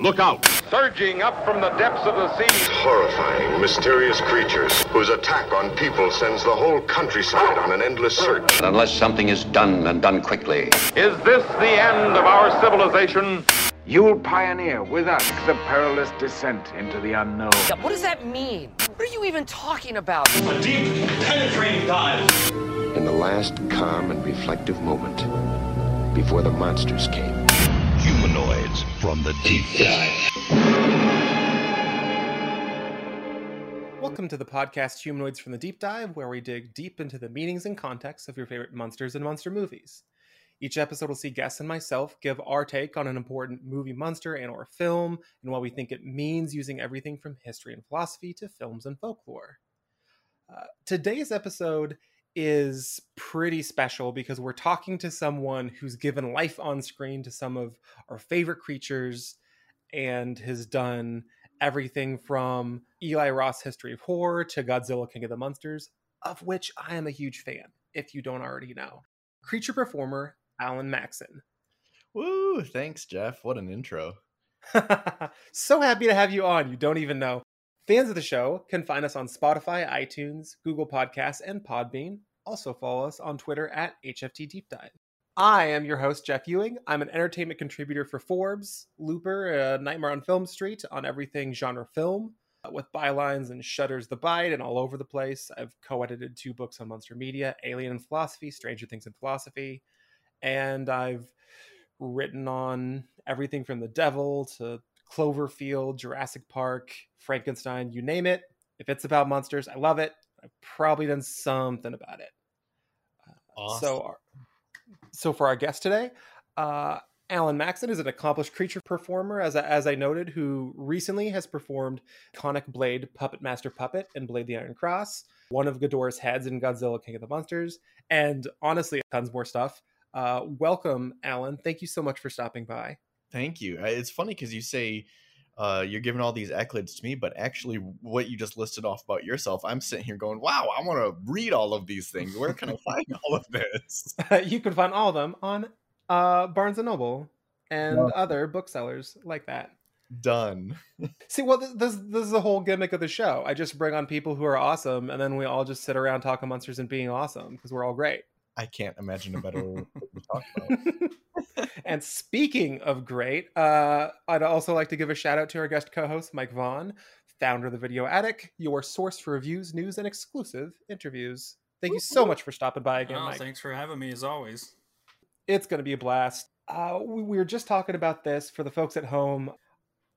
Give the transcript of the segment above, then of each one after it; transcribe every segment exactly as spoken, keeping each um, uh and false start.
Look out! Surging up from the depths of the sea. Horrifying, mysterious creatures whose attack on people sends the whole countryside on an endless search. Unless something is done, and done quickly. Is this the end of our civilization? You'll pioneer with us the perilous descent into the unknown. What does that mean? What are you even talking about? A deep, penetrating dive. In the last calm and reflective moment, before the monsters came. Humanoids from the Deep Dive. Welcome to the podcast Humanoids from the Deep Dive, where we dig deep into the meanings and contexts of your favorite monsters and monster movies. Each episode will see guests and myself give our take on an important movie, monster, and or film, and what we think it means, using everything from history and philosophy to films and folklore. Uh, today's episode is pretty special because we're talking to someone who's given life on screen to some of our favorite creatures and has done everything from Eli Roth's History of Horror to Godzilla, King of the Monsters, of which I am a huge fan, if you don't already know. Creature performer Alan Maxson. Woo! Thanks, Jeff. What an intro. So happy to have you on. You don't even know. Fans of the show can find us on Spotify, iTunes, Google Podcasts, and Podbean. Also follow us on Twitter at H F T Deep Dive. I am your host, Jeff Ewing. I'm an entertainment contributor for Forbes, Looper, uh, Nightmare on Film Street, on everything genre film, uh, with bylines and Shudder's The Bite, and all over the place. I've co-edited two books on Monster Media, Alien and Philosophy, Stranger Things and Philosophy, and I've written on everything from The Devil to Cloverfield, Jurassic Park, Frankenstein, you name it. If it's about monsters, I love it. I've probably done something about it. Uh, awesome. So, our, so for our guest today, uh, Alan Maxson is an accomplished creature performer, as I, as I noted, who recently has performed iconic Blade, Puppet Master Puppet, and Blade the Iron Cross, one of Ghidorah's heads in Godzilla, King of the Monsters, and honestly, tons more stuff. Uh, welcome, Alan. Thank you so much for stopping by. Thank you. It's funny because you say uh, you're giving all these accolades to me, but actually what you just listed off about yourself, I'm sitting here going, wow, I want to read all of these things. Where can I find all of this? You can find all of them on uh, Barnes and Noble and yeah. other booksellers like that. Done. See, well, this, this is the whole gimmick of the show. I just bring on people who are awesome, and then we all just sit around talking monsters and being awesome because we're all great. I can't imagine a better way to talk about. And speaking of great, uh, I'd also like to give a shout out to our guest co-host, Mike Vaughn, founder of The Video Attic, your source for reviews, news, and exclusive interviews. Thank you so much for stopping by again, oh, Mike. Thanks for having me, as always. It's going to be a blast. Uh, we were just talking about this for the folks at home.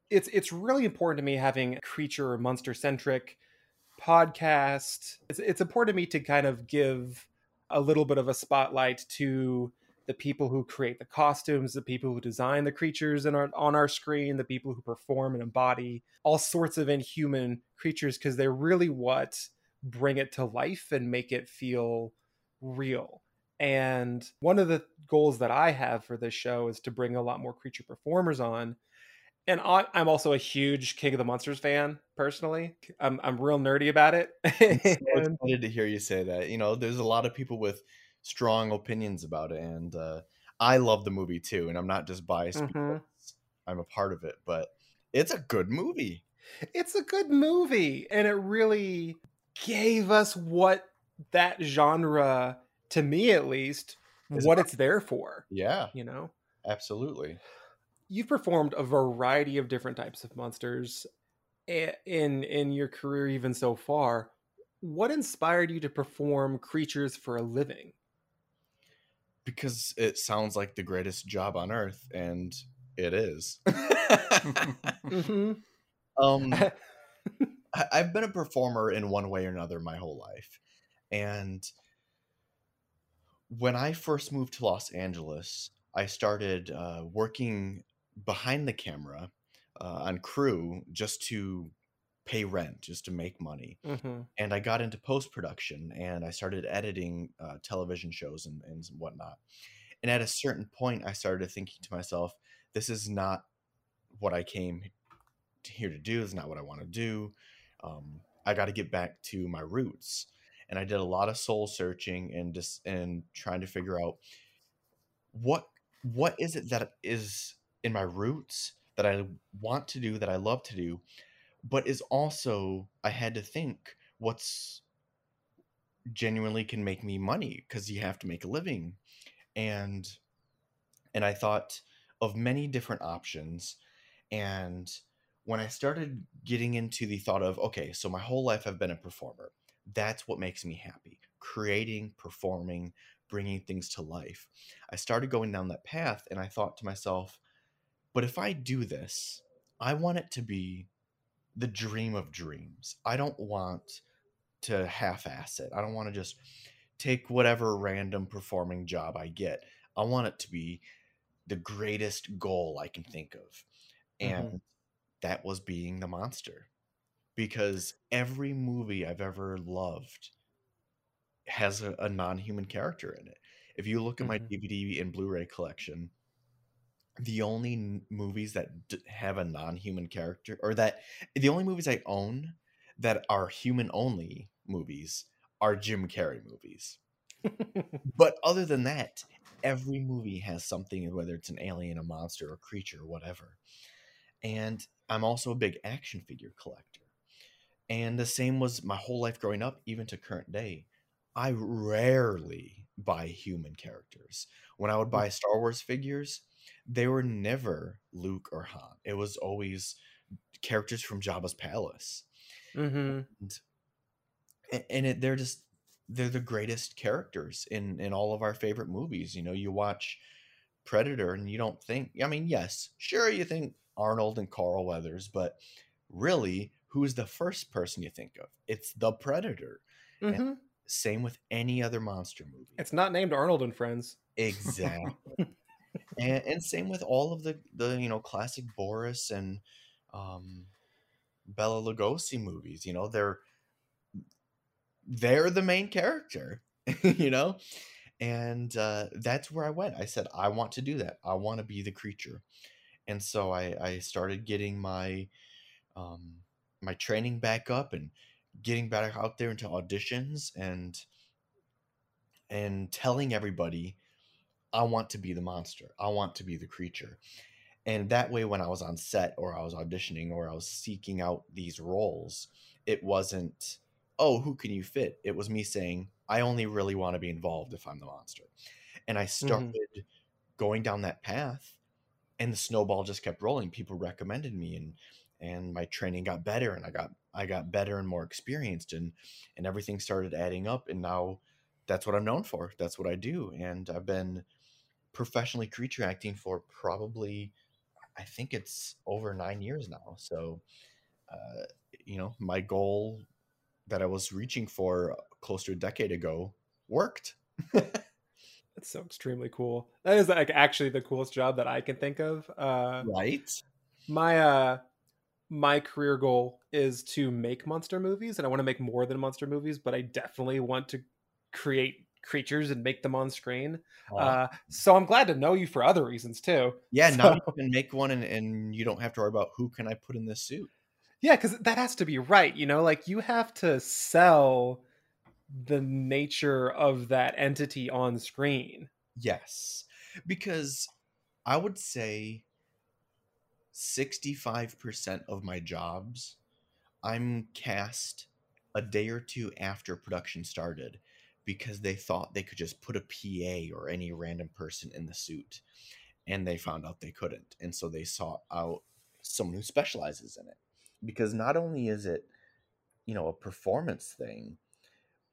It's, it's really important to me having a creature or monster-centric podcast. It's, it's important to me to kind of give a little bit of a spotlight to the people who create the costumes, the people who design the creatures in our, on our screen, the people who perform and embody all sorts of inhuman creatures, because they're really what bring it to life and make it feel real. And one of the goals that I have for this show is to bring a lot more creature performers on. And I'm also a huge King of the Monsters fan, personally. I'm I'm real nerdy about it. I'm excited to hear you say that. You know, there's a lot of people with strong opinions about it. And uh, I love the movie, too. And I'm not just biased mm-hmm. because I'm a part of it. But it's a good movie. It's a good movie. And it really gave us what that genre, to me at least, Is what it- it's there for. Yeah. You know? Absolutely. You've performed a variety of different types of monsters in in your career, even so far. What inspired you to perform creatures for a living? Because it sounds like the greatest job on earth, and it is. mm-hmm. um, I, I've been a performer in one way or another my whole life. And when I first moved to Los Angeles, I started uh, working behind the camera uh, on crew just to pay rent, just to make money. Mm-hmm. And I got into post-production and I started editing uh, television shows and, and whatnot. And at a certain point, I started thinking to myself, this is not what I came here to do. This is not what I want to do. Um, I got to get back to my roots. And I did a lot of soul searching and just, and trying to figure out what, What is it that is in my roots that I want to do, that I love to do, but is also, I had to think what's genuinely can make me money, because you have to make a living. And, and I thought of many different options. And when I started getting into the thought of, okay, so my whole life I've been a performer. That's what makes me happy. Creating, performing, bringing things to life. I started going down that path, and I thought to myself, but if I do this, I want it to be the dream of dreams. I don't want to half-ass it. I don't want to just take whatever random performing job I get. I want it to be the greatest goal I can think of. And mm-hmm. that was being the monster. Because every movie I've ever loved has a, a non-human character in it. If you look at my mm-hmm. D V D and Blu-ray collection, the only n- movies that d- have a non-human character, or that the only movies I own that are human-only movies are Jim Carrey movies. But other than that, every movie has something, whether it's an alien, a monster, a creature, whatever. And I'm also a big action figure collector. And the same was my whole life growing up, even to current day. I rarely buy human characters. When I would buy Star Wars figures, they were never Luke or Han. It was always characters from Jabba's palace. Mm-hmm. And, and it, they're just, they're the greatest characters in, in all of our favorite movies. You know, you watch Predator and you don't think, I mean, yes, sure, you think Arnold and Carl Weathers, but really, who is the first person you think of? It's the Predator. Mm-hmm. And same with any other monster movie. It's not named Arnold and Friends. Exactly. and, and same with all of the, the, you know, classic Boris and um, Bela Lugosi movies. You know, they're they're the main character, you know? And uh, that's where I went. I said, I want to do that. I want to be the creature. And so I, I started getting my... Um, my training back up and getting back out there into auditions and and telling everybody I want to be the monster. I want to be the creature. And that way, when I was on set or I was auditioning or I was seeking out these roles, it wasn't, oh, who can you fit? It was me saying, I only really want to be involved if I'm the monster. And I started mm-hmm. going down that path, and the snowball just kept rolling. People recommended me, and And my training got better, and I got I got better and more experienced, and and everything started adding up. And now that's what I'm known for. That's what I do. And I've been professionally creature acting for probably, I think it's over nine years now. So, uh, you know, my goal that I was reaching for close to a decade ago worked. That's so extremely cool. That is like actually the coolest job that I can think of. Uh, right. My... Uh... My career goal is to make monster movies, and I want to make more than monster movies, but I definitely want to create creatures and make them on screen. Wow. Uh, so I'm glad to know you for other reasons too. Yeah, so, now you can make one, and, and you don't have to worry about who can I put in this suit. Yeah, because that has to be right. You know, like you have to sell the nature of that entity on screen. Yes, because I would say... sixty-five percent of my jobs, I'm cast a day or two after production started because they thought they could just put a P A or any random person in the suit, and they found out they couldn't. And so they sought out someone who specializes in it, because not only is it, you know, a performance thing,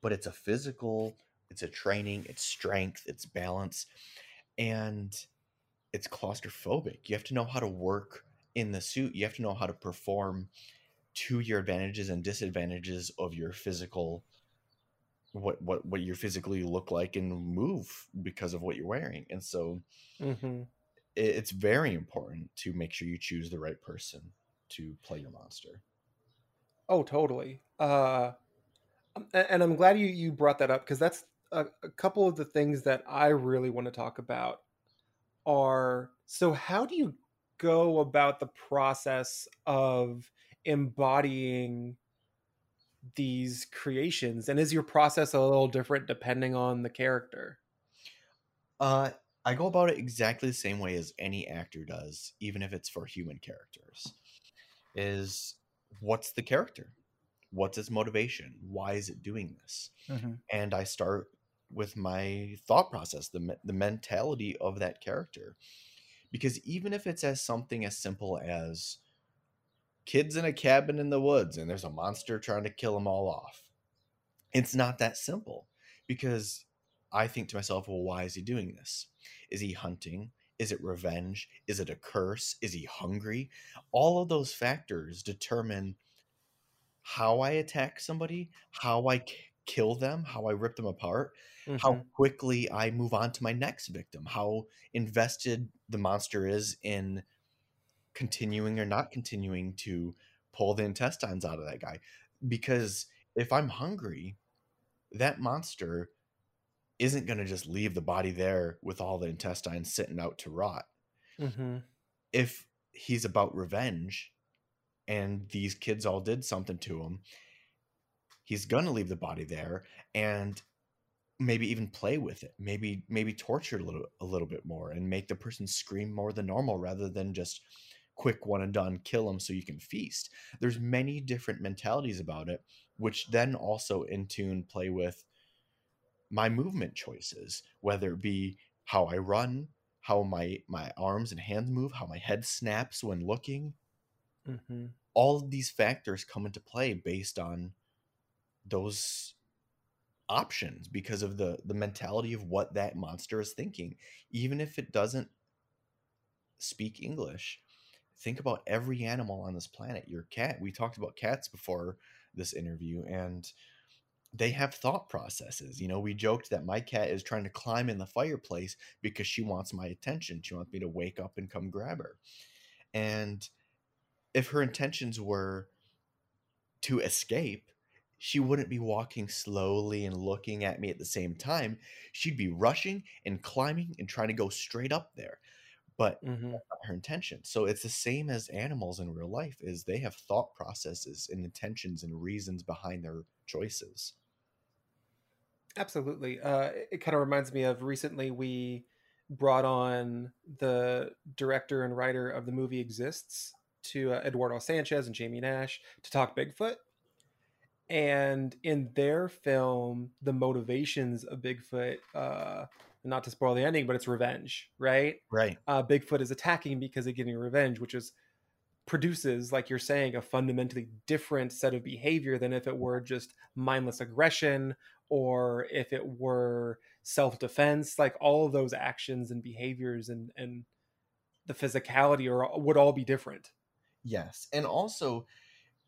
but it's a physical, it's a training, it's strength, it's balance, and it's claustrophobic. You have to know how to work in the suit. You have to know how to perform to your advantages and disadvantages of your physical, what what what you physically look like and move because of what you're wearing. And so mm-hmm. it, it's very important to make sure you choose the right person to play your monster. Oh, totally. Uh, and I'm glad you, you brought that up, because that's a, a couple of the things that I really want to talk about are, so how do you go about the process of embodying these creations? And is your process a little different depending on the character? Uh, I go about it exactly the same way as any actor does, even if it's for human characters, is what's the character? What's its motivation? Why is it doing this? Mm-hmm. And I start with my thought process, the me- the mentality of that character. Because even if it's as something as simple as kids in a cabin in the woods and there's a monster trying to kill them all off, it's not that simple. Because I think to myself, well, why is he doing this? Is he hunting? Is it revenge? Is it a curse? Is he hungry? All of those factors determine how I attack somebody, how I c- kill them, how I rip them apart, mm-hmm. how quickly I move on to my next victim, how invested the monster is in continuing or not continuing to pull the intestines out of that guy. Because if I'm hungry, that monster isn't going to just leave the body there with all the intestines sitting out to rot. Mm-hmm. If he's about revenge and these kids all did something to him, he's going to leave the body there and maybe even play with it. Maybe, maybe torture a little, a little bit more and make the person scream more than normal rather than just quick one and done, kill them so you can feast. There's many different mentalities about it, which then also in tune play with my movement choices, whether it be how I run, how my, my arms and hands move, how my head snaps when looking. Mm-hmm. All of these factors come into play based on those options because of the, the mentality of what that monster is thinking. Even if it doesn't speak English, think about every animal on this planet. Your cat, we talked about cats before this interview, and they have thought processes. You know, we joked that my cat is trying to climb in the fireplace because she wants my attention. She wants me to wake up and come grab her. And if her intentions were to escape, she wouldn't be walking slowly and looking at me at the same time. She'd be rushing and climbing and trying to go straight up there. But mm-hmm. that's not her intention. So it's the same as animals in real life, is they have thought processes and intentions and reasons behind their choices. Absolutely. Uh, it kind of reminds me of recently we brought on the director and writer of the movie Exists to uh, Eduardo Sanchez and Jamie Nash to talk Bigfoot. And in their film, the motivations of Bigfoot, uh, not to spoil the ending, but it's revenge, right? Right. Uh, Bigfoot is attacking because of getting revenge, which is produces, like you're saying, a fundamentally different set of behavior than if it were just mindless aggression or if it were self-defense. Like all of those actions and behaviors and, and the physicality are, would all be different. Yes. And also,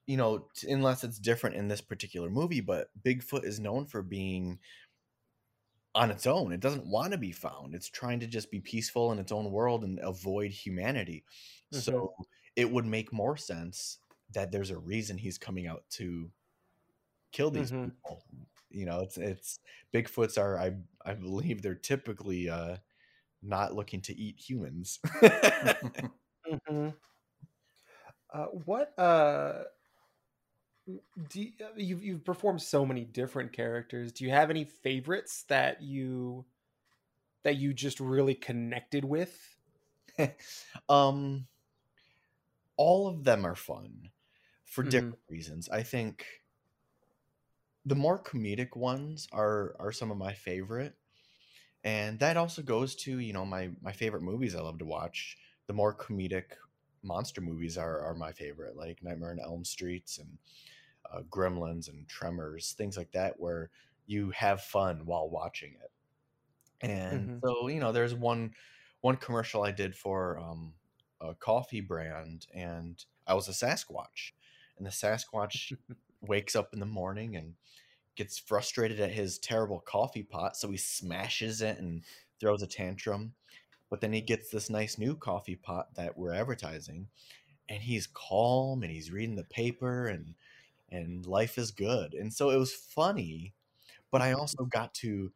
you know, unless it's different in this particular movie, but Bigfoot is known for being on its own. It doesn't want to be found. It's trying to just be peaceful in its own world and avoid humanity. Mm-hmm. So it would make more sense that there's a reason he's coming out to kill these mm-hmm. people. You know, it's, it's Bigfoots are, I, I believe they're typically uh, not looking to eat humans. mm-hmm. uh, what, uh, Do you, you've, you've performed so many different characters. Do you have any favorites that you that you just really connected with? um, all of them are fun for mm-hmm. different reasons. I think the more comedic ones are are some of my favorite, and that also goes to, you know, my my favorite movies I love to watch. The more comedic monster movies are are my favorite, like Nightmare on Elm Street and uh, Gremlins and Tremors, things like that, where you have fun while watching it. And mm-hmm. so, you know, there's one one commercial I did for um, a coffee brand, and I was a Sasquatch, and the Sasquatch wakes up in the morning and gets frustrated at his terrible coffee pot, so he smashes it and throws a tantrum. But then he gets this nice new coffee pot that we're advertising, and he's calm and he's reading the paper and, and life is good. And so it was funny, but I also got to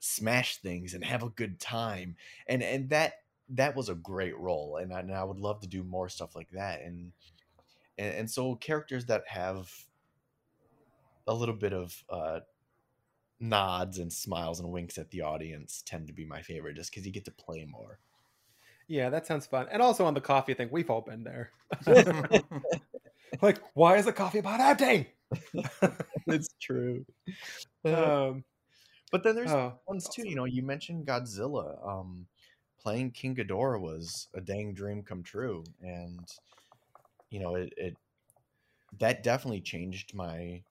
smash things and have a good time. And, and that, that was a great role. And I, and I would love to do more stuff like that. And, and, and so characters that have a little bit of, uh, nods and smiles and winks at the audience tend to be my favorite, just because you get to play more. Yeah, that sounds fun. And also on the coffee thing, we've all been there. Like, why is the coffee about acting? It's true. Um, but then there's oh, ones too. Awesome. You know, you mentioned Godzilla. Um, playing King Ghidorah was a dang dream come true, and you know it. it that definitely changed my.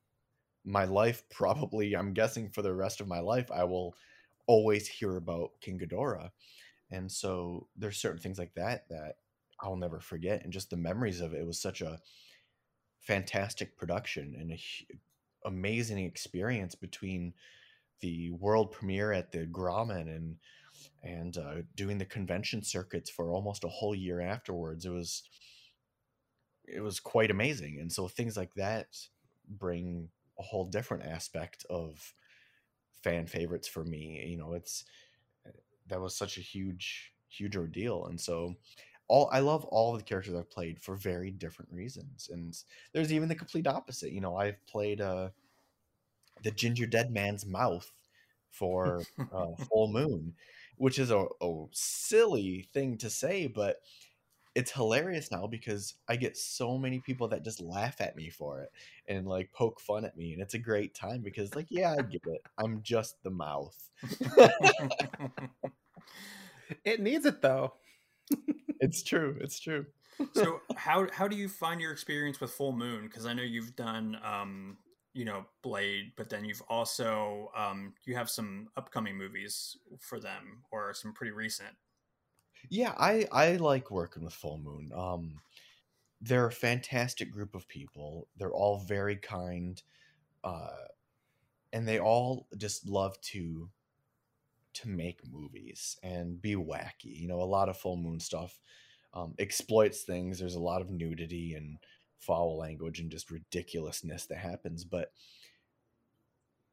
my life, probably. I'm guessing for the rest of my life, I will always hear about King Ghidorah. And so there's certain things like that that I'll never forget. And just the memories of it, it was such a fantastic production and a amazing experience between the world premiere at the Grauman and, and uh, doing the convention circuits for almost a whole year afterwards. It was, it was quite amazing. And so things like that bring a whole different aspect of fan favorites for me. You know, it's, that was such a huge, huge ordeal. And so all, I love all the characters I've played for very different reasons. And there's even the complete opposite. You know, I've played uh, the Ginger Dead Man's Mouth for uh, Full Moon, which is a, a silly thing to say, but it's hilarious now because I get so many people that just laugh at me for it and like poke fun at me. And it's a great time because like, yeah, I get it. I'm just the mouth. It needs it though. It's true. It's true. So how, how do you find your experience with Full Moon? Cause I know you've done, um, you know, Blade, but then you've also, um, you have some upcoming movies for them or some pretty recent. Yeah, I, I like working with Full Moon. Um, they're a fantastic group of people. They're all very kind. Uh, and they all just love to to make movies and be wacky. You know, a lot of Full Moon stuff um, exploits things. There's a lot of nudity and foul language and just ridiculousness that happens. But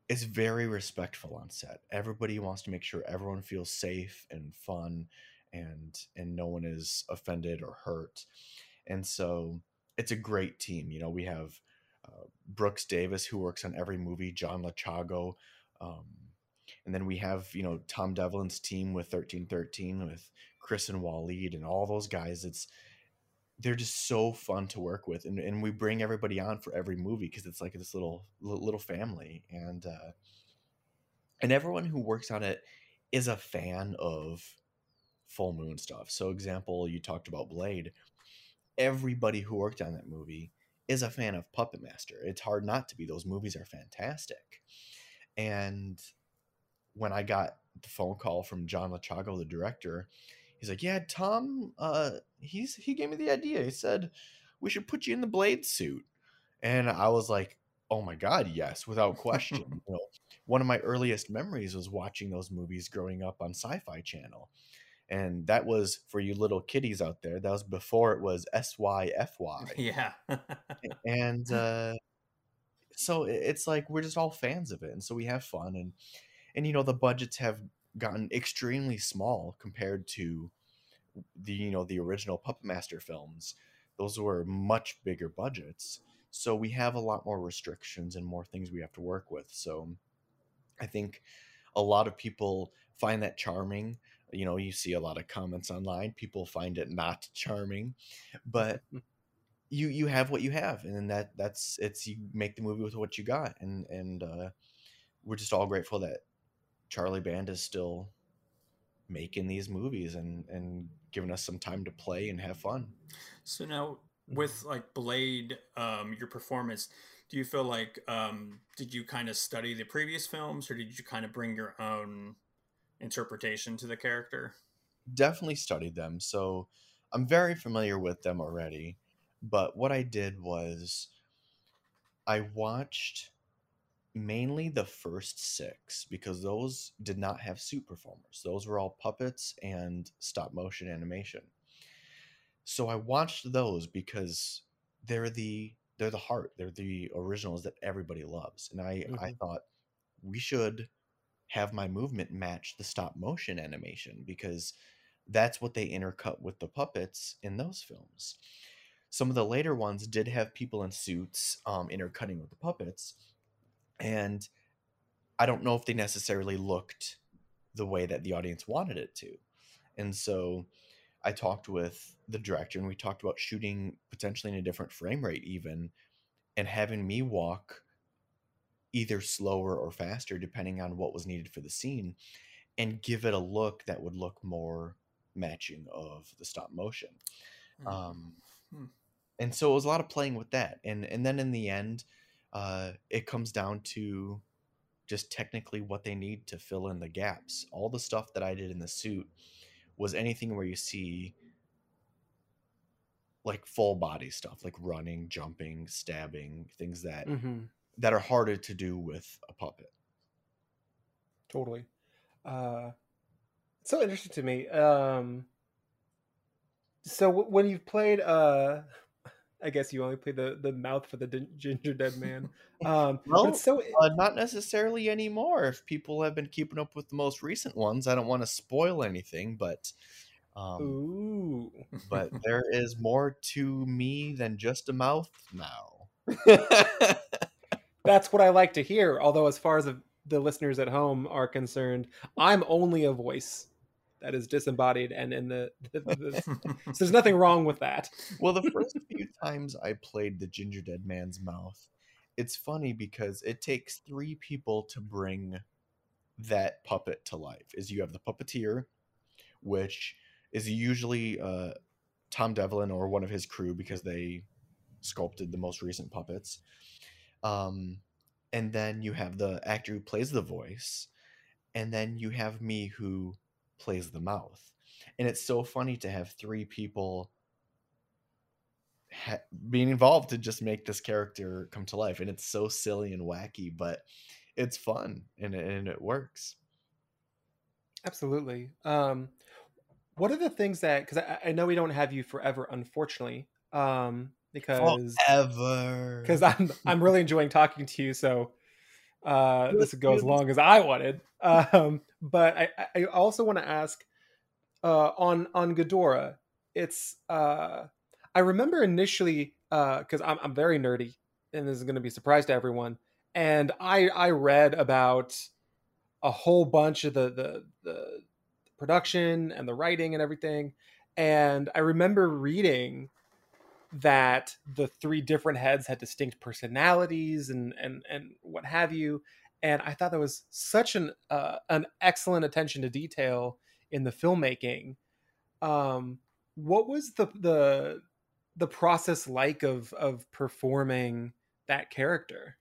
it's very respectful on set. Everybody wants to make sure everyone feels safe and fun, and and no one is offended or hurt. And so it's a great team. You know, we have uh, Brooks Davis, who works on every movie, John Lachago, um, and then we have, you know, Tom Devlin's team with thirteen thirteen with Chris and Waleed and all those guys. It's, they're just so fun to work with, and, and we bring everybody on for every movie because it's like this little little family, and uh, and everyone who works on it is a fan of Full Moon stuff. So example, you talked about Blade. Everybody who worked on that movie is a fan of Puppet Master. It's hard not to be. Those movies are fantastic. And when I got the phone call from John Lachago, the director, he's like, yeah, Tom, uh, he's, he gave me the idea. He said, we should put you in the Blade suit. And I was like, oh my God, yes, without question. You know, one of my earliest memories was watching those movies growing up on Sci-Fi Channel. And that was, for you little kiddies out there, that was before it was S Y F Y. Yeah. And uh, so it's like, we're just all fans of it. And so we have fun. And, and, you know, the budgets have gotten extremely small compared to the, you know, the original Puppet Master films. Those were much bigger budgets. So we have a lot more restrictions and more things we have to work with. So I think a lot of people find that charming. You know, you see a lot of comments online. People find it not charming, but you you have what you have, and then that that's it's you make the movie with what you got, and and uh, we're just all grateful that Charlie Band is still making these movies and and giving us some time to play and have fun. So now with like Blade, um, your performance, do you feel like um, did you kind of study the previous films, or did you kind of bring your own interpretation to the character? Definitely studied them, so I'm very familiar with them already. But what I did was I watched mainly the first six, because those did not have suit performers. Those were all puppets and stop motion animation. So I watched those because they're the they're the heart, they're the originals that everybody loves. And I mm-hmm. I thought we should have my movement match the stop motion animation, because that's what they intercut with the puppets in those films. Some of the later ones did have people in suits um, intercutting with the puppets. And I don't know if they necessarily looked the way that the audience wanted it to. And so I talked with the director, and we talked about shooting potentially in a different frame rate even, and having me walk either slower or faster, depending on what was needed for the scene, and give it a look that would look more matching of the stop motion. Mm. Um, hmm. And so it was a lot of playing with that. And, and then in the end, uh, it comes down to just technically what they need to fill in the gaps. All the stuff that I did in the suit was anything where you see like full body stuff, like running, jumping, stabbing, things that, mm-hmm. that are harder to do with a puppet. Totally. Uh, it's so interesting to me. Um, so w- when you've played, uh, I guess you only play the, the mouth for the d- ginger dead man. Um, no, but it's so uh, not necessarily anymore. If people have been keeping up with the most recent ones, I don't want to spoil anything, but um, Ooh. but there is more to me than just a mouth now. That's what I like to hear. Although, as far as a, the listeners at home are concerned, I'm only a voice that is disembodied, and in the, the, the so there's nothing wrong with that. Well, the first few times I played the ginger dead man's mouth, it's funny because it takes three people to bring that puppet to life. Is you have the puppeteer, which is usually uh, Tom Devlin or one of his crew, because they sculpted the most recent puppets. Um, and then you have the actor who plays the voice, and then you have me who plays the mouth. And it's so funny to have three people ha- being involved to just make this character come to life. And it's so silly and wacky, but it's fun, and, and it works. Absolutely. Um, what are the things that, because I, I know we don't have you forever, unfortunately, um, because forever. because I'm, I'm really enjoying talking to you. So uh, this would go as long as I wanted. Um, but I, I also want to ask uh, on on Ghidorah. It's uh, I remember initially because uh, I'm I'm very nerdy, and this is going to be a surprise to everyone. And I I read about a whole bunch of the the the production and the writing and everything. And I remember reading that the three different heads had distinct personalities and and and what have you. And I thought that was such an uh, an excellent attention to detail in the filmmaking. Um, what was the the the process like of of performing that character?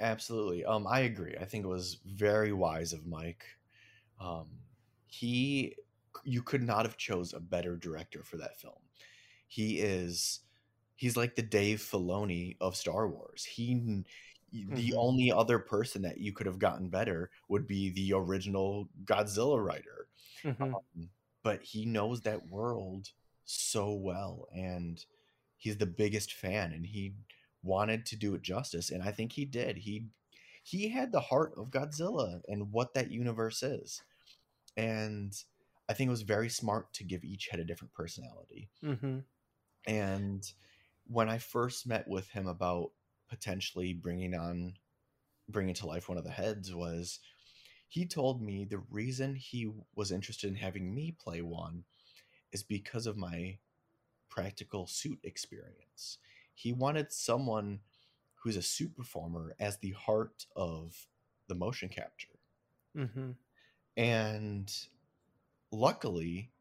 Absolutely, um, I agree. I think it was very wise of Mike. Um, he, you could not have chose a better director for that film. He is, he's like the Dave Filoni of Star Wars. He. The mm-hmm. only other person that you could have gotten better would be the original Godzilla writer. Mm-hmm. Um, but he knows that world so well, and he's the biggest fan, and he wanted to do it justice. And I think he did. He, he had the heart of Godzilla and what that universe is. And I think it was very smart to give each head a different personality. Mm-hmm. And when I first met with him about potentially bringing on bringing to life one of the heads, was he told me the reason he was interested in having me play one is because of my practical suit experience. He wanted someone who's a suit performer as the heart of the motion capture. Mm-hmm. And luckily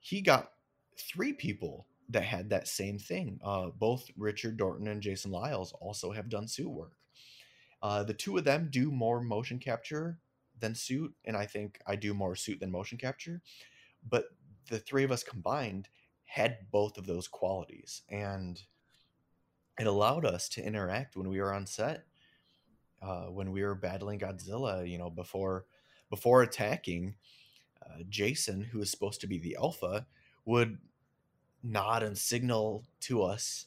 he got three people that had that same thing. Uh, both Richard Dorton and Jason Lyles also have done suit work. Uh, the two of them do more motion capture than suit, and I think I do more suit than motion capture. But the three of us combined had both of those qualities, and it allowed us to interact when we were on set, uh, when we were battling Godzilla. You know, before before attacking, uh, Jason, who is supposed to be the alpha, would nod and signal to us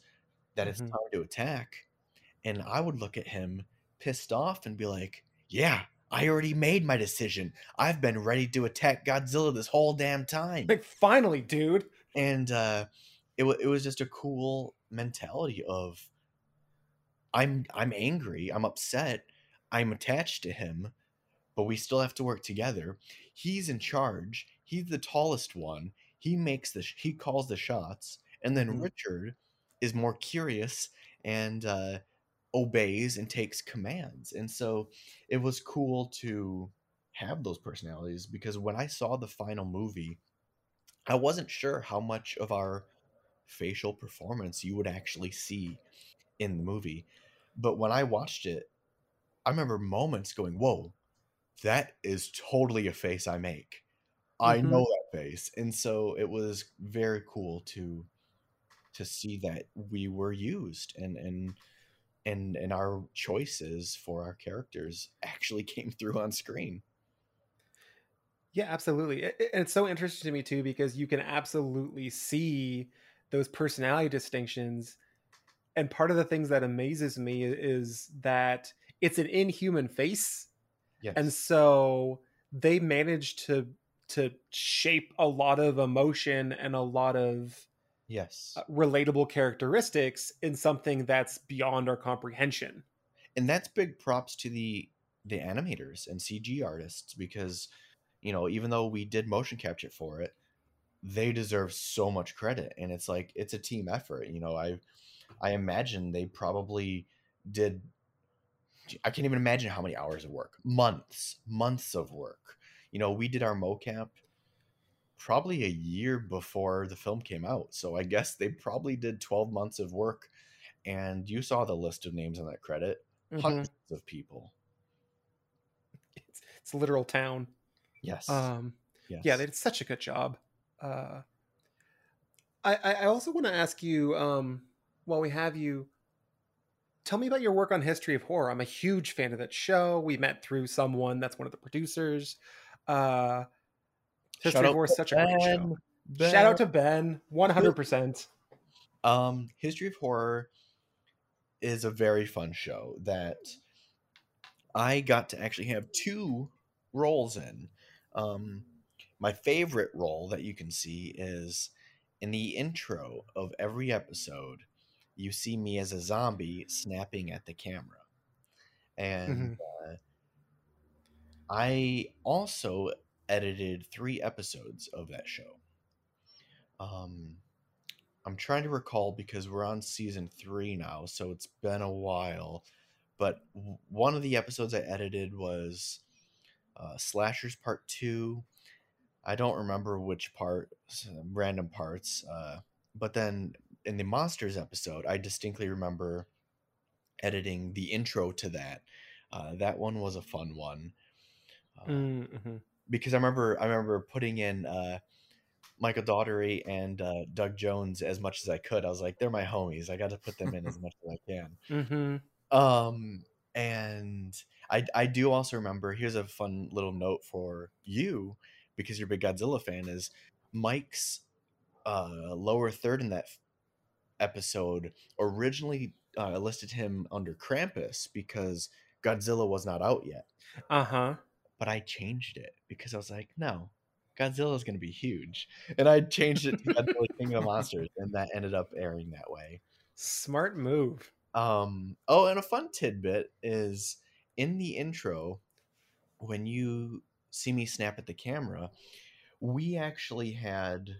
that it's mm-hmm. time to attack, and I would look at him pissed off and be like, yeah, I already made my decision. I've been ready to attack Godzilla this whole damn time, like, finally, dude. And uh it, w- it was just a cool mentality of I'm I'm angry, I'm upset, I'm attached to him, but we still have to work together. He's in charge. He's the tallest one. He makes the sh- he calls the shots. And then mm. Richard is more curious and uh, obeys and takes commands. And so it was cool to have those personalities, because when I saw the final movie, I wasn't sure how much of our facial performance you would actually see in the movie. But when I watched it, I remember moments going, whoa, that is totally a face I make. Mm-hmm. I know that face. And so it was very cool to to see that we were used, and and and and our choices for our characters actually came through on screen. Yeah, absolutely. And it's so interesting to me too, because you can absolutely see those personality distinctions. And part of the things that amazes me is that it's an inhuman face. Yes. And so they managed to to shape a lot of emotion and a lot of yes relatable characteristics in something that's beyond our comprehension. And that's big props to the the animators and C G artists, because, you know, even though we did motion capture for it, they deserve so much credit. And it's like, it's a team effort. You know, I, I imagine they probably did. I can't even imagine how many hours of work, months, months of work. You know, we did our mocap probably a year before the film came out. So I guess they probably did twelve months of work. And you saw the list of names on that credit, mm-hmm. hundreds of people. It's, it's a literal town. Yes. Um, yes. Yeah, they did such a good job. Uh, I, I also want to ask you, um, while we have you, tell me about your work on History of Horror. I'm a huge fan of that show. We met through someone that's one of the producers. Uh, History of Horror is such a great show. Ben. Shout out to Ben, one hundred percent. Um, History of Horror is a very fun show that I got to actually have two roles in. Um, my favorite role that you can see is in the intro of every episode. You see me as a zombie snapping at the camera. And mm-hmm. uh, I also edited three episodes of that show. Um, I'm trying to recall, because we're on season three now, so it's been a while. But w- one of the episodes I edited was Uh, Slashers Part Two. I don't remember which part, random parts. Uh, but then in the Monsters episode, I distinctly remember editing the intro to that. Uh, that one was a fun one, uh, mm-hmm. because I remember I remember putting in uh, Michael Daugherty and uh, Doug Jones as much as I could. I was like, they're my homies. I got to put them in as much as I can. Mm-hmm. Um, and I, I do also remember, here's a fun little note for you, because you're a big Godzilla fan, is Mike's uh, lower third in that episode originally uh, listed him under Krampus because Godzilla was not out yet. Uh-huh. But I changed it because I was like, no, Godzilla's going to be huge. And I changed it to Godzilla King of the Monsters, and that ended up airing that way. Smart move. Um. Oh, and a fun tidbit is, in the intro, when you see me snap at the camera, we actually had,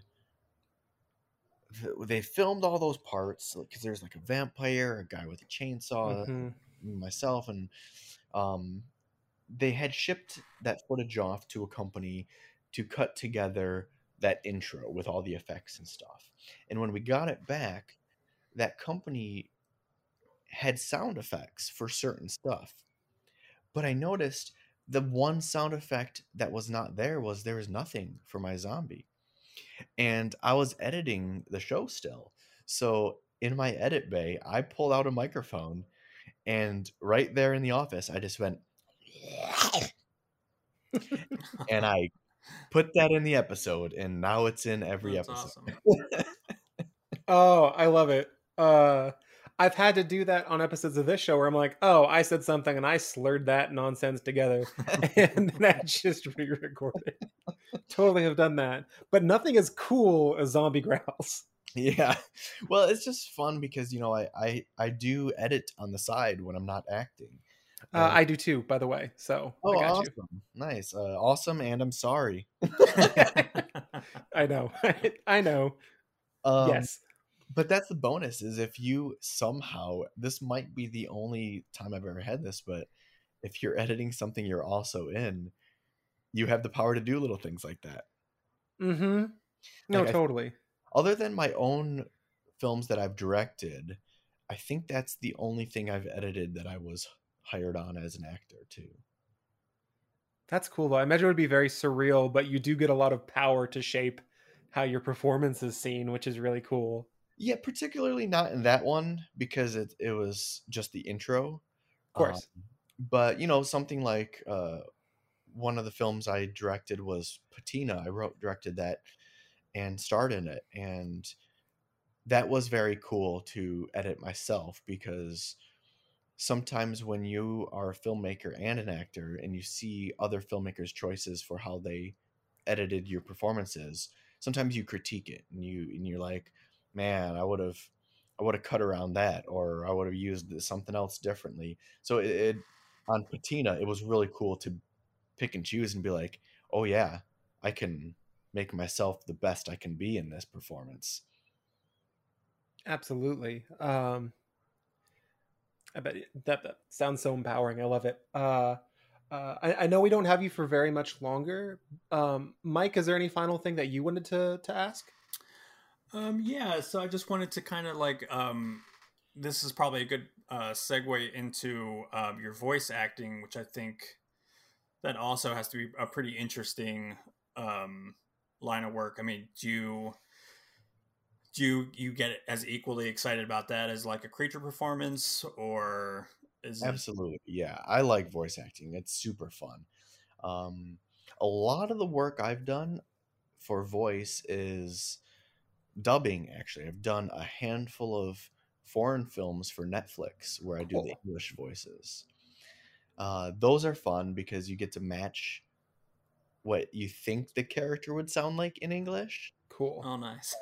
they filmed all those parts, because there's like a vampire, a guy with a chainsaw, mm-hmm. myself, and um, they had shipped that footage off to a company to cut together that intro with all the effects and stuff. And when we got it back, that company had sound effects for certain stuff. But I noticed the one sound effect that was not there was there was nothing for my zombie. And I was editing the show still. So in my edit bay, I pulled out a microphone, and right there in the office, I just went, and I put that in the episode, and now it's in every That's episode. Awesome. Oh, I love it. Uh, I've had to do that on episodes of this show where I'm like, oh, I said something and I slurred that nonsense together, and that's just re-recorded. Totally have done that. But nothing as cool as zombie growls. Yeah. Well, it's just fun because, you know, I, I, I do edit on the side when I'm not acting. Uh, uh, I do too, by the way. So oh, I got awesome. You. Nice. Uh, awesome. And I'm sorry. I know. I know. Um, yes. But that's the bonus, is if you somehow, this might be the only time I've ever had this, but if you're editing something you're also in, you have the power to do little things like that. Mm-hmm. No, like, totally. I, other than my own films that I've directed, I think that's the only thing I've edited that I was hired on as an actor too. That's cool though. I imagine it would be very surreal, but you do get a lot of power to shape how your performance is seen, which is really cool. Yeah, particularly not in that one, because it it was just the intro. Of course. Um, but, you know, something like uh, one of the films I directed was Patina. I wrote, directed that and starred in it. And that was very cool to edit myself, because sometimes when you are a filmmaker and an actor and you see other filmmakers' choices for how they edited your performances, sometimes you critique it and you and you're like, man, I would have I would have cut around that, or I would have used something else differently. So it, it on Patina, it was really cool to pick and choose and be like, oh yeah, I can make myself the best I can be in this performance. Absolutely. Um, I bet that, that sounds so empowering. I love it. Uh, uh, I, I know we don't have you for very much longer. Um, Mike, is there any final thing that you wanted to, to ask? Um, yeah. So I just wanted to kind of like, um, this is probably a good uh, segue into uh, your voice acting, which I think that also has to be a pretty interesting um, line of work. I mean, do you... Do you, you get as equally excited about that as like a creature performance, or is it... Absolutely. Yeah. I like voice acting. It's super fun. Um, a lot of the work I've done for voice is dubbing. Actually, I've done a handful of foreign films for Netflix where I do oh. the English voices. Uh, those are fun because you get to match what you think the character would sound like in English. Cool. Oh, nice.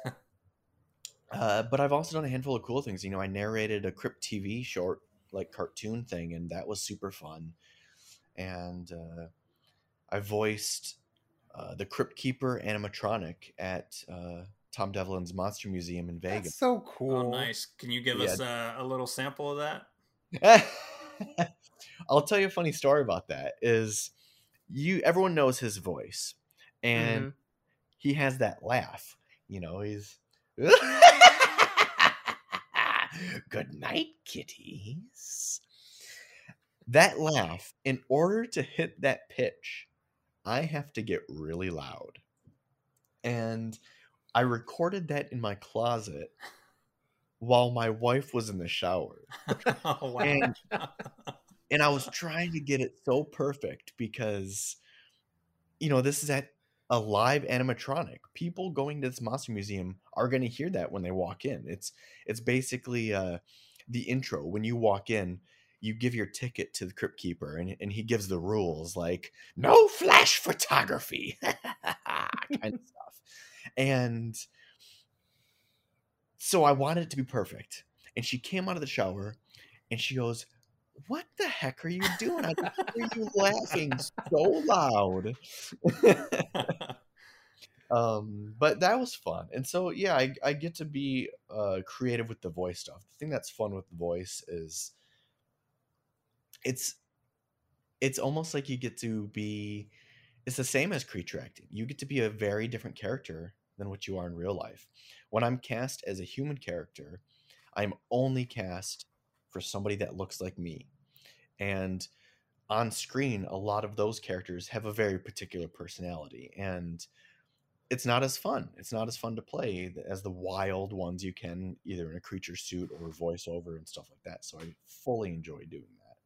Uh, but I've also done a handful of cool things. You know, I narrated a Crypt T V short, like cartoon thing, and that was super fun. And uh, I voiced uh, the Crypt Keeper animatronic at uh, Tom Devlin's Monster Museum in Vegas. That's so cool. Oh, nice. Can you give yeah. us uh, a little sample of that? I'll tell you a funny story about that. Is you everyone knows his voice, and mm-hmm. he has that laugh. You know, he's... Good night, kitties. That laugh, in order to hit that pitch, I have to get really loud. And I recorded that in my closet while my wife was in the shower. Oh, wow. and, and I was trying to get it so perfect because, you know, this is at a live animatronic. People going to this monster museum are going to hear that when they walk in. It's it's basically uh, the intro. When you walk in, you give your ticket to the Crypt Keeper, and, and he gives the rules, like no flash photography, kind of stuff. And so I wanted it to be perfect. And she came out of the shower, and she goes, "What the heck are you doing? I hear you laughing so loud." um, but that was fun. And so, yeah, I, I get to be uh, creative with the voice stuff. The thing that's fun with the voice is it's, it's almost like you get to be, it's the same as creature acting. You get to be a very different character than what you are in real life. When I'm cast as a human character, I'm only cast for somebody that looks like me. And on screen, a lot of those characters have a very particular personality, and it's not as fun. It's not as fun to play as the wild ones you can, either in a creature suit or voiceover and stuff like that. So I fully enjoy doing that.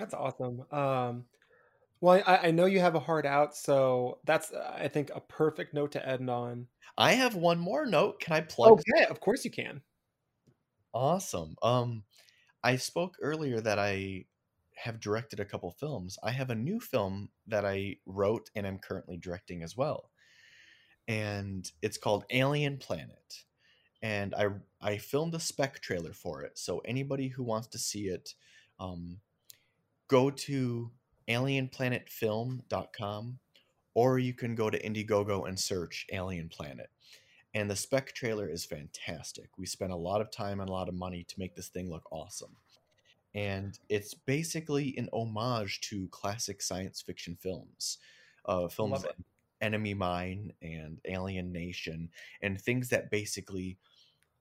That's awesome. Um, well, I, I know you have a hard out, so that's, I think, a perfect note to end on. I have one more note. Can I plug? Okay, of course you can. Awesome. Um, I spoke earlier that I have directed a couple films. I have a new film that I wrote and I'm currently directing as well. And it's called Alien Planet. And I I filmed a spec trailer for it. So anybody who wants to see it, Um, go to alien planet film dot com, or you can go to Indiegogo and search Alien Planet. And the spec trailer is fantastic. We spent a lot of time and a lot of money to make this thing look awesome. And it's basically an homage to classic science fiction films. Uh, films like Enemy Mine and Alien Nation, and things that basically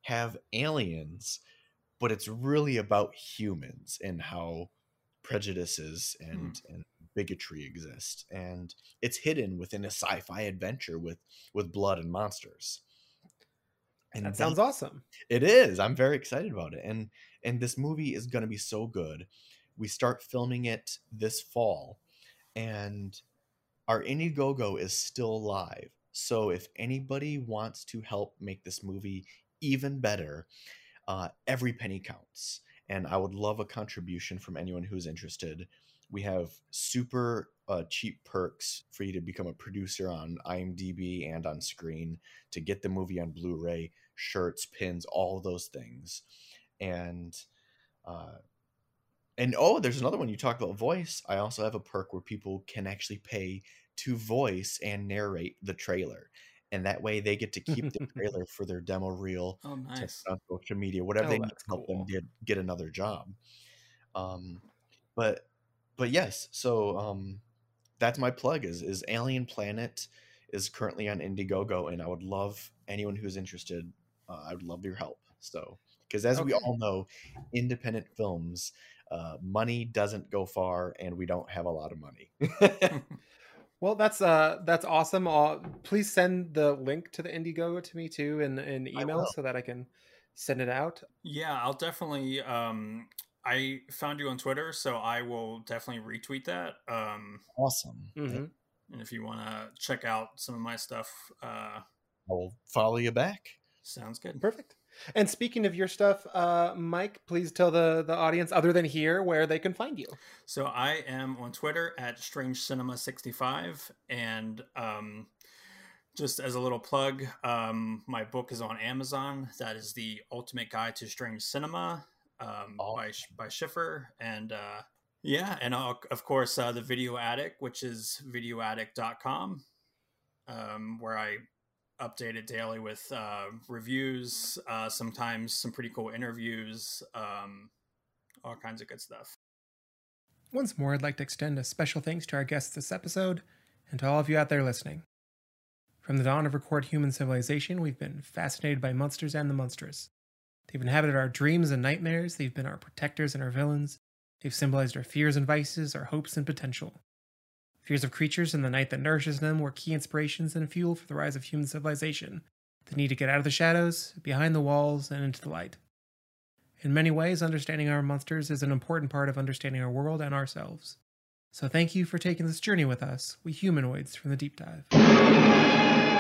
have aliens, but it's really about humans and how prejudices and, hmm. and bigotry exist. And it's hidden within a sci-fi adventure with, with blood and monsters. And that sounds that, awesome. It is. I'm very excited about it. And and this movie is going to be so good. We start filming it this fall, and our Indiegogo is still live. So if anybody wants to help make this movie even better, uh, every penny counts. And I would love a contribution from anyone who's interested. We have super uh, cheap perks for you to become a producer on IMDb and on screen, to get the movie on Blu-ray, shirts, pins, all those things. And, uh, and oh, there's another one. You talk about voice. I also have a perk where people can actually pay to voice and narrate the trailer. And that way they get to keep the trailer for their demo reel, oh, nice. on social media, whatever oh, they need to help cool. them get, get another job. Um, but, but yes, so um, that's my plug is, is Alien Planet is currently on Indiegogo, and I would love anyone who's interested. Uh, I would love your help. So, because as okay. we all know, independent films, uh, money doesn't go far, and we don't have a lot of money. Well, that's uh, that's awesome. Uh, please send the link to the Indiegogo to me too in an email so that I can send it out. Yeah, I'll definitely. Um, I found you on Twitter, so I will definitely retweet that. Um, awesome. Mm-hmm. And if you want to check out some of my stuff, uh, I will follow you back. Sounds good. Perfect. And speaking of your stuff, uh, Mike, please tell the, the audience, other than here, where they can find you. So I am on Twitter at Strange Cinema sixty-five. And um, just as a little plug, um, my book is on Amazon. That is The Ultimate Guide to Strange Cinema um, awesome. by by Schiffer. And uh, yeah, and I'll, of course, uh, The Video Addict, which is video addict dot com, um, where I updated daily with uh reviews, uh sometimes some pretty cool interviews, um all kinds of good stuff. Once more, I'd like to extend a special thanks to our guests this episode and to all of you out there listening. From the dawn of recorded human civilization, we've been fascinated by monsters and the monstrous. They've inhabited our dreams and nightmares. They've been our protectors and our villains. They've symbolized our fears and vices, our hopes and potential. Fears of creatures and the night that nourishes them were key inspirations and fuel for the rise of human civilization, the need to get out of the shadows, behind the walls, and into the light. In many ways, understanding our monsters is an important part of understanding our world and ourselves. So thank you for taking this journey with us, we humanoids from the Deep Dive.